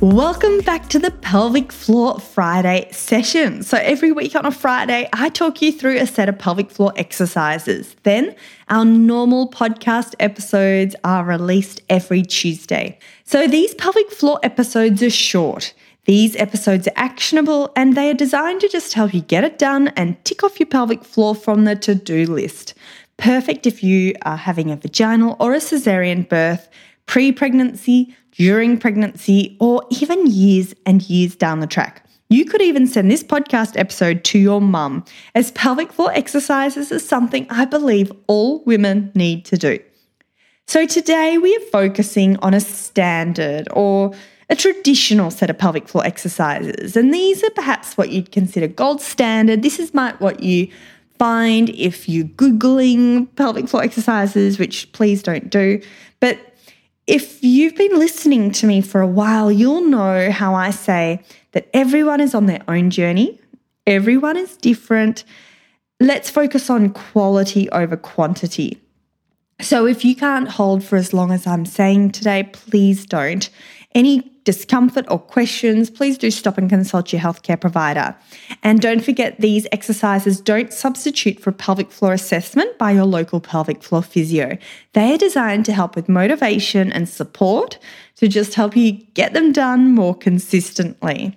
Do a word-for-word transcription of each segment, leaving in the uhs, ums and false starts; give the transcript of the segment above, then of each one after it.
Welcome back to the Pelvic Floor Friday session. So every week on a Friday, I talk you through a set of pelvic floor exercises. Then our normal podcast episodes are released every Tuesday. So these pelvic floor episodes are short. These episodes are actionable and they are designed to just help you get it done and tick off your pelvic floor from the to-do list. Perfect if you are having a vaginal or a cesarean birth, pre-pregnancy, during pregnancy, or even years and years down the track. You could even send this podcast episode to your mum, as pelvic floor exercises is something I believe all women need to do. So today we are focusing on a standard or a traditional set of pelvic floor exercises, and these are perhaps what you'd consider gold standard. This is might what you find if you're Googling pelvic floor exercises, which please don't do, but if you've been listening to me for a while, you'll know how I say that everyone is on their own journey. Everyone is different. Let's focus on quality over quantity. So if you can't hold for as long as I'm saying today, please don't. Any discomfort or questions, please do stop and consult your healthcare provider. And don't forget, these exercises don't substitute for pelvic floor assessment by your local pelvic floor physio. They are designed to help with motivation and support to just help you get them done more consistently.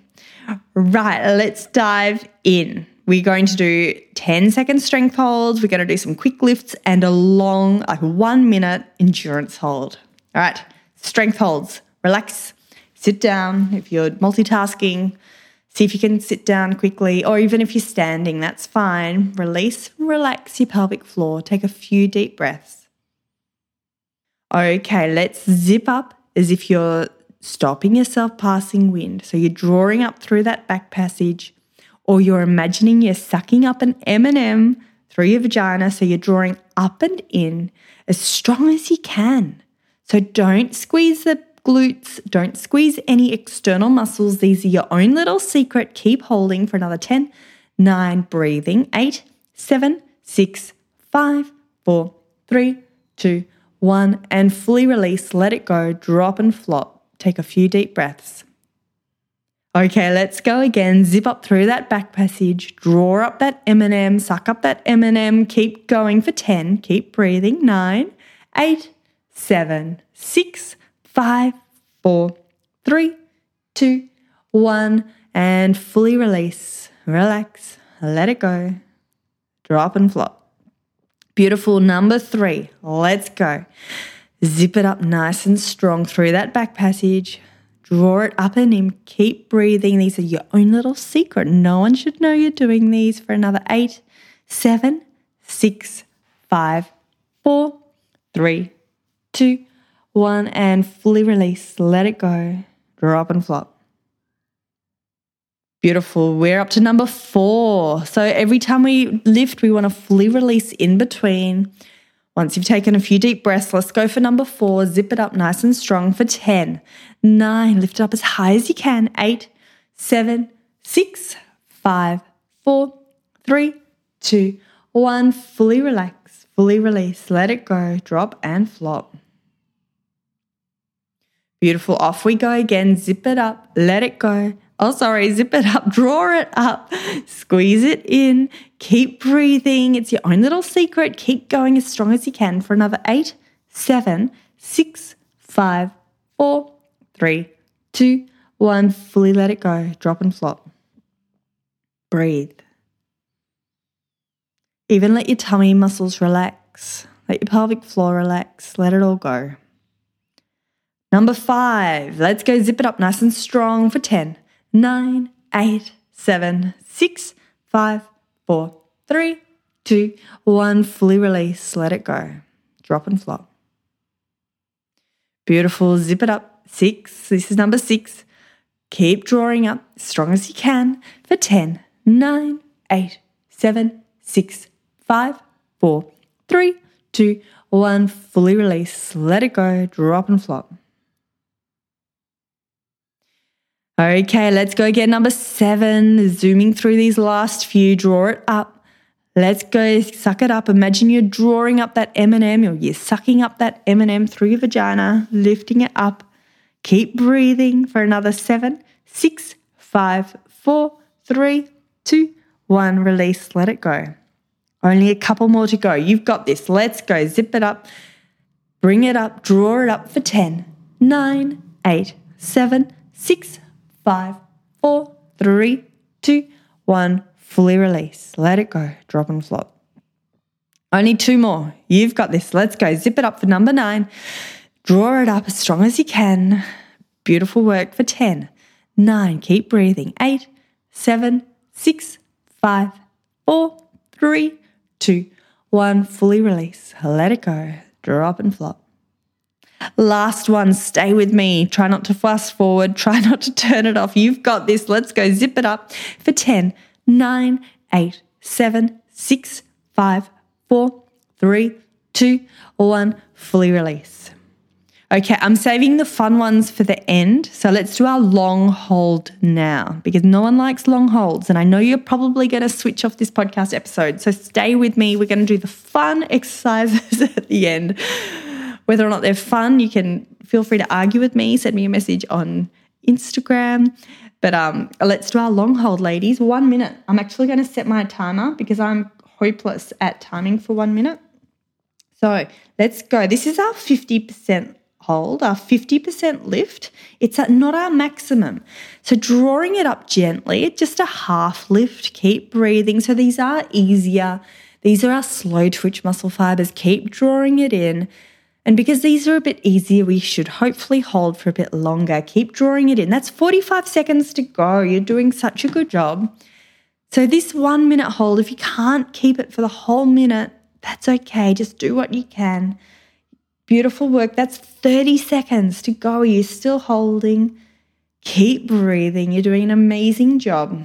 Right, let's dive in. We're going to do ten second strength holds. We're going to do some quick lifts and a long, like one minute endurance hold. All right, strength holds. Relax, sit down. If you're multitasking, see if you can sit down quickly, or even if you're standing, that's fine. Release, relax your pelvic floor. Take a few deep breaths. Okay, let's zip up as if you're stopping yourself passing wind. So you're drawing up through that back passage, or you're imagining you're sucking up an M and M through your vagina, so you're drawing up and in as strong as you can. So don't squeeze the glutes, don't squeeze any external muscles. These are your own little secret. Keep holding for another ten, nine, breathing, eight, seven, six, five, four, three, two, one, and fully release. Let it go, drop and flop. Take a few deep breaths. Okay, let's go again. Zip up through that back passage, draw up that M and M, suck up that M and M, keep going for ten, keep breathing, nine, eight, seven, six, Five, four, three, two, one, and fully release. Relax, let it go. Drop and flop. Beautiful. Number three, let's go. Zip it up nice and strong through that back passage. Draw it up and in. Keep breathing. These are your own little secret. No one should know you're doing these for another eight, seven, six, five, four, three, two, one, and fully release. Let it go. Drop and flop. Beautiful. We're up to number four. So every time we lift, we want to fully release in between. Once you've taken a few deep breaths, let's go for number four. Zip it up nice and strong for ten, nine, lift it up as high as you can, eight, seven, six, five, four, three, two, one, fully relax, fully release. Let it go. Drop and flop. Beautiful. Off we go again. Zip it up. Let it go. Oh, sorry. Zip it up. Draw it up. Squeeze it in. Keep breathing. It's your own little secret. Keep going as strong as you can for another eight, seven, six, five, four, three, two, one. Fully let it go. Drop and flop. Breathe. Even let your tummy muscles relax. Let your pelvic floor relax. Let it all go. Number five, let's go zip it up nice and strong for ten, nine, eight, seven, six, five, four, three, two, one, fully release, let it go, drop and flop. Beautiful. Zip it up. Six. This is number six. Keep drawing up as strong as you can for ten, nine, eight, seven, six, five, four, three, two, one. Fully release. Let it go. Drop and flop. Okay, let's go get number seven. Zooming through these last few. Draw it up. Let's go suck it up. Imagine you're drawing up that M and M or you're sucking up that M and M through your vagina, lifting it up. Keep breathing for another seven, six, five, four, three, two, one. Release. Let it go. Only a couple more to go. You've got this. Let's go. Zip it up. Bring it up. Draw it up for ten, nine, eight, seven, six, five, four, three, two, one. Fully release. Let it go. Drop and flop. Only two more. You've got this. Let's go. Zip it up for number nine. Draw it up as strong as you can. Beautiful work for ten, nine. Keep breathing. eight, seven, six, five, four, three, two, one. Fully release. Let it go. Drop and flop. Last one, stay with me. Try not to fast forward. Try not to turn it off. You've got this. Let's go. Zip it up for ten, nine, eight, seven, six, five, four, three, two, one. Fully release. Okay, I'm saving the fun ones for the end. So let's do our long hold now because no one likes long holds. And I know you're probably going to switch off this podcast episode. So stay with me. We're going to do the fun exercises at the end. Whether or not they're fun, you can feel free to argue with me. Send me a message on Instagram. But um, let's do our long hold, ladies. One minute. I'm actually going to set my timer because I'm hopeless at timing for one minute. So let's go. This is our fifty percent hold, our fifty percent lift. It's at not our maximum. So drawing it up gently, just a half lift. Keep breathing. So these are easier. These are our slow twitch muscle fibers. Keep drawing it in. And because these are a bit easier, we should hopefully hold for a bit longer. Keep drawing it in. That's forty-five seconds to go. You're doing such a good job. So this one minute hold, if you can't keep it for the whole minute, that's okay. Just do what you can. Beautiful work. That's thirty seconds to go. You're still holding. Keep breathing. You're doing an amazing job.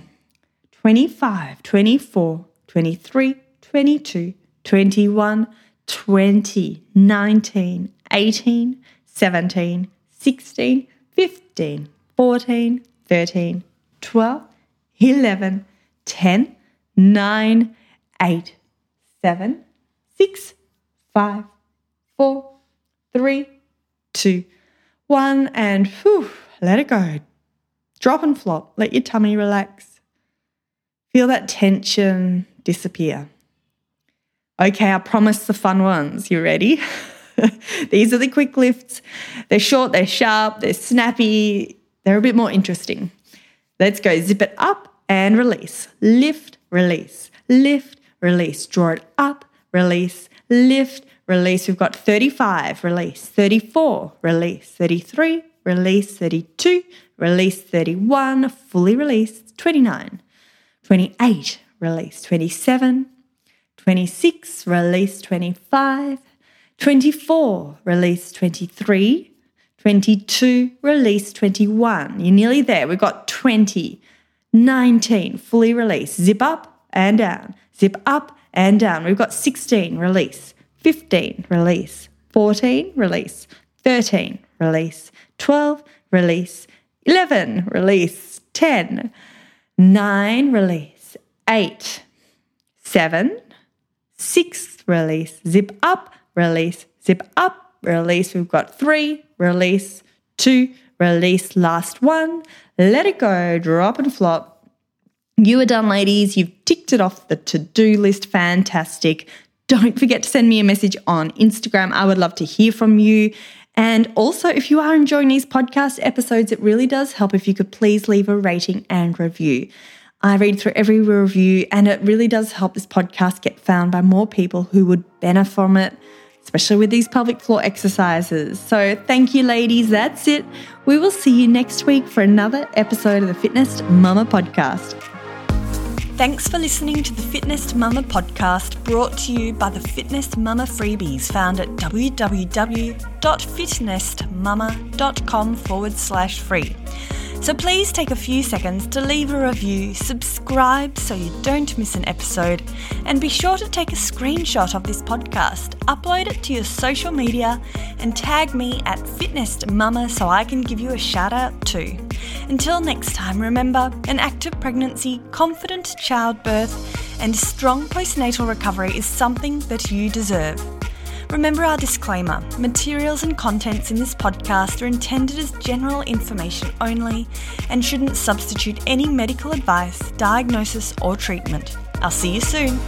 twenty-five, twenty-four, twenty-three, twenty-two, twenty-one, twenty, nineteen, eighteen, seventeen, sixteen, fifteen, fourteen, thirteen, twelve, eleven, ten, nine, eight, seven, six, five, four, three, two, one, and whew, let it go. Drop and flop. Let your tummy relax. Feel that tension disappear. Okay, I promise the fun ones. You ready? These are the quick lifts. They're short, they're sharp, they're snappy. They're a bit more interesting. Let's go. Zip it up and release. Lift, release. Lift, release. Draw it up, release. Lift, release. We've got thirty-five, release. thirty-four, release. thirty-three, release. thirty-two, release. thirty-one, fully release. twenty-nine, twenty-eight, release. twenty-seven, twenty-six, release. twenty-five, twenty-four, release. twenty-three, twenty-two, release. twenty-one. You're nearly there. We've got twenty, nineteen, fully release. Zip up and down. Zip up and down. We've got sixteen, release. fifteen, release. fourteen, release. thirteen, release. twelve, release. eleven, release. ten, nine, release. eight, seven, six, release. Zip up, release. Zip up, release. We've got three, release. Two, release. Last one. Let it go. Drop and flop. You are done, ladies. You've ticked it off the to-do list. Fantastic. Don't forget to send me a message on Instagram. I would love to hear from you. And also, if you are enjoying these podcast episodes, it really does help if you could please leave a rating and review. I read through every review and it really does help this podcast get found by more people who would benefit from it, especially with these pelvic floor exercises. So thank you, ladies. That's it. We will see you next week for another episode of the Fitness Mama podcast. Thanks for listening to the FitNest Mama podcast, brought to you by the FitNest Mama freebies found at www.fitnestmama.com forward slash free. So please take a few seconds to leave a review, subscribe so you don't miss an episode, and be sure to take a screenshot of this podcast, upload it to your social media, and tag me at FitNest Mama so I can give you a shout out too. Until next time, remember, an active pregnancy, confident childbirth, and strong postnatal recovery is something that you deserve. Remember our disclaimer, materials and contents in this podcast are intended as general information only and shouldn't substitute any medical advice, diagnosis or treatment. I'll see you soon.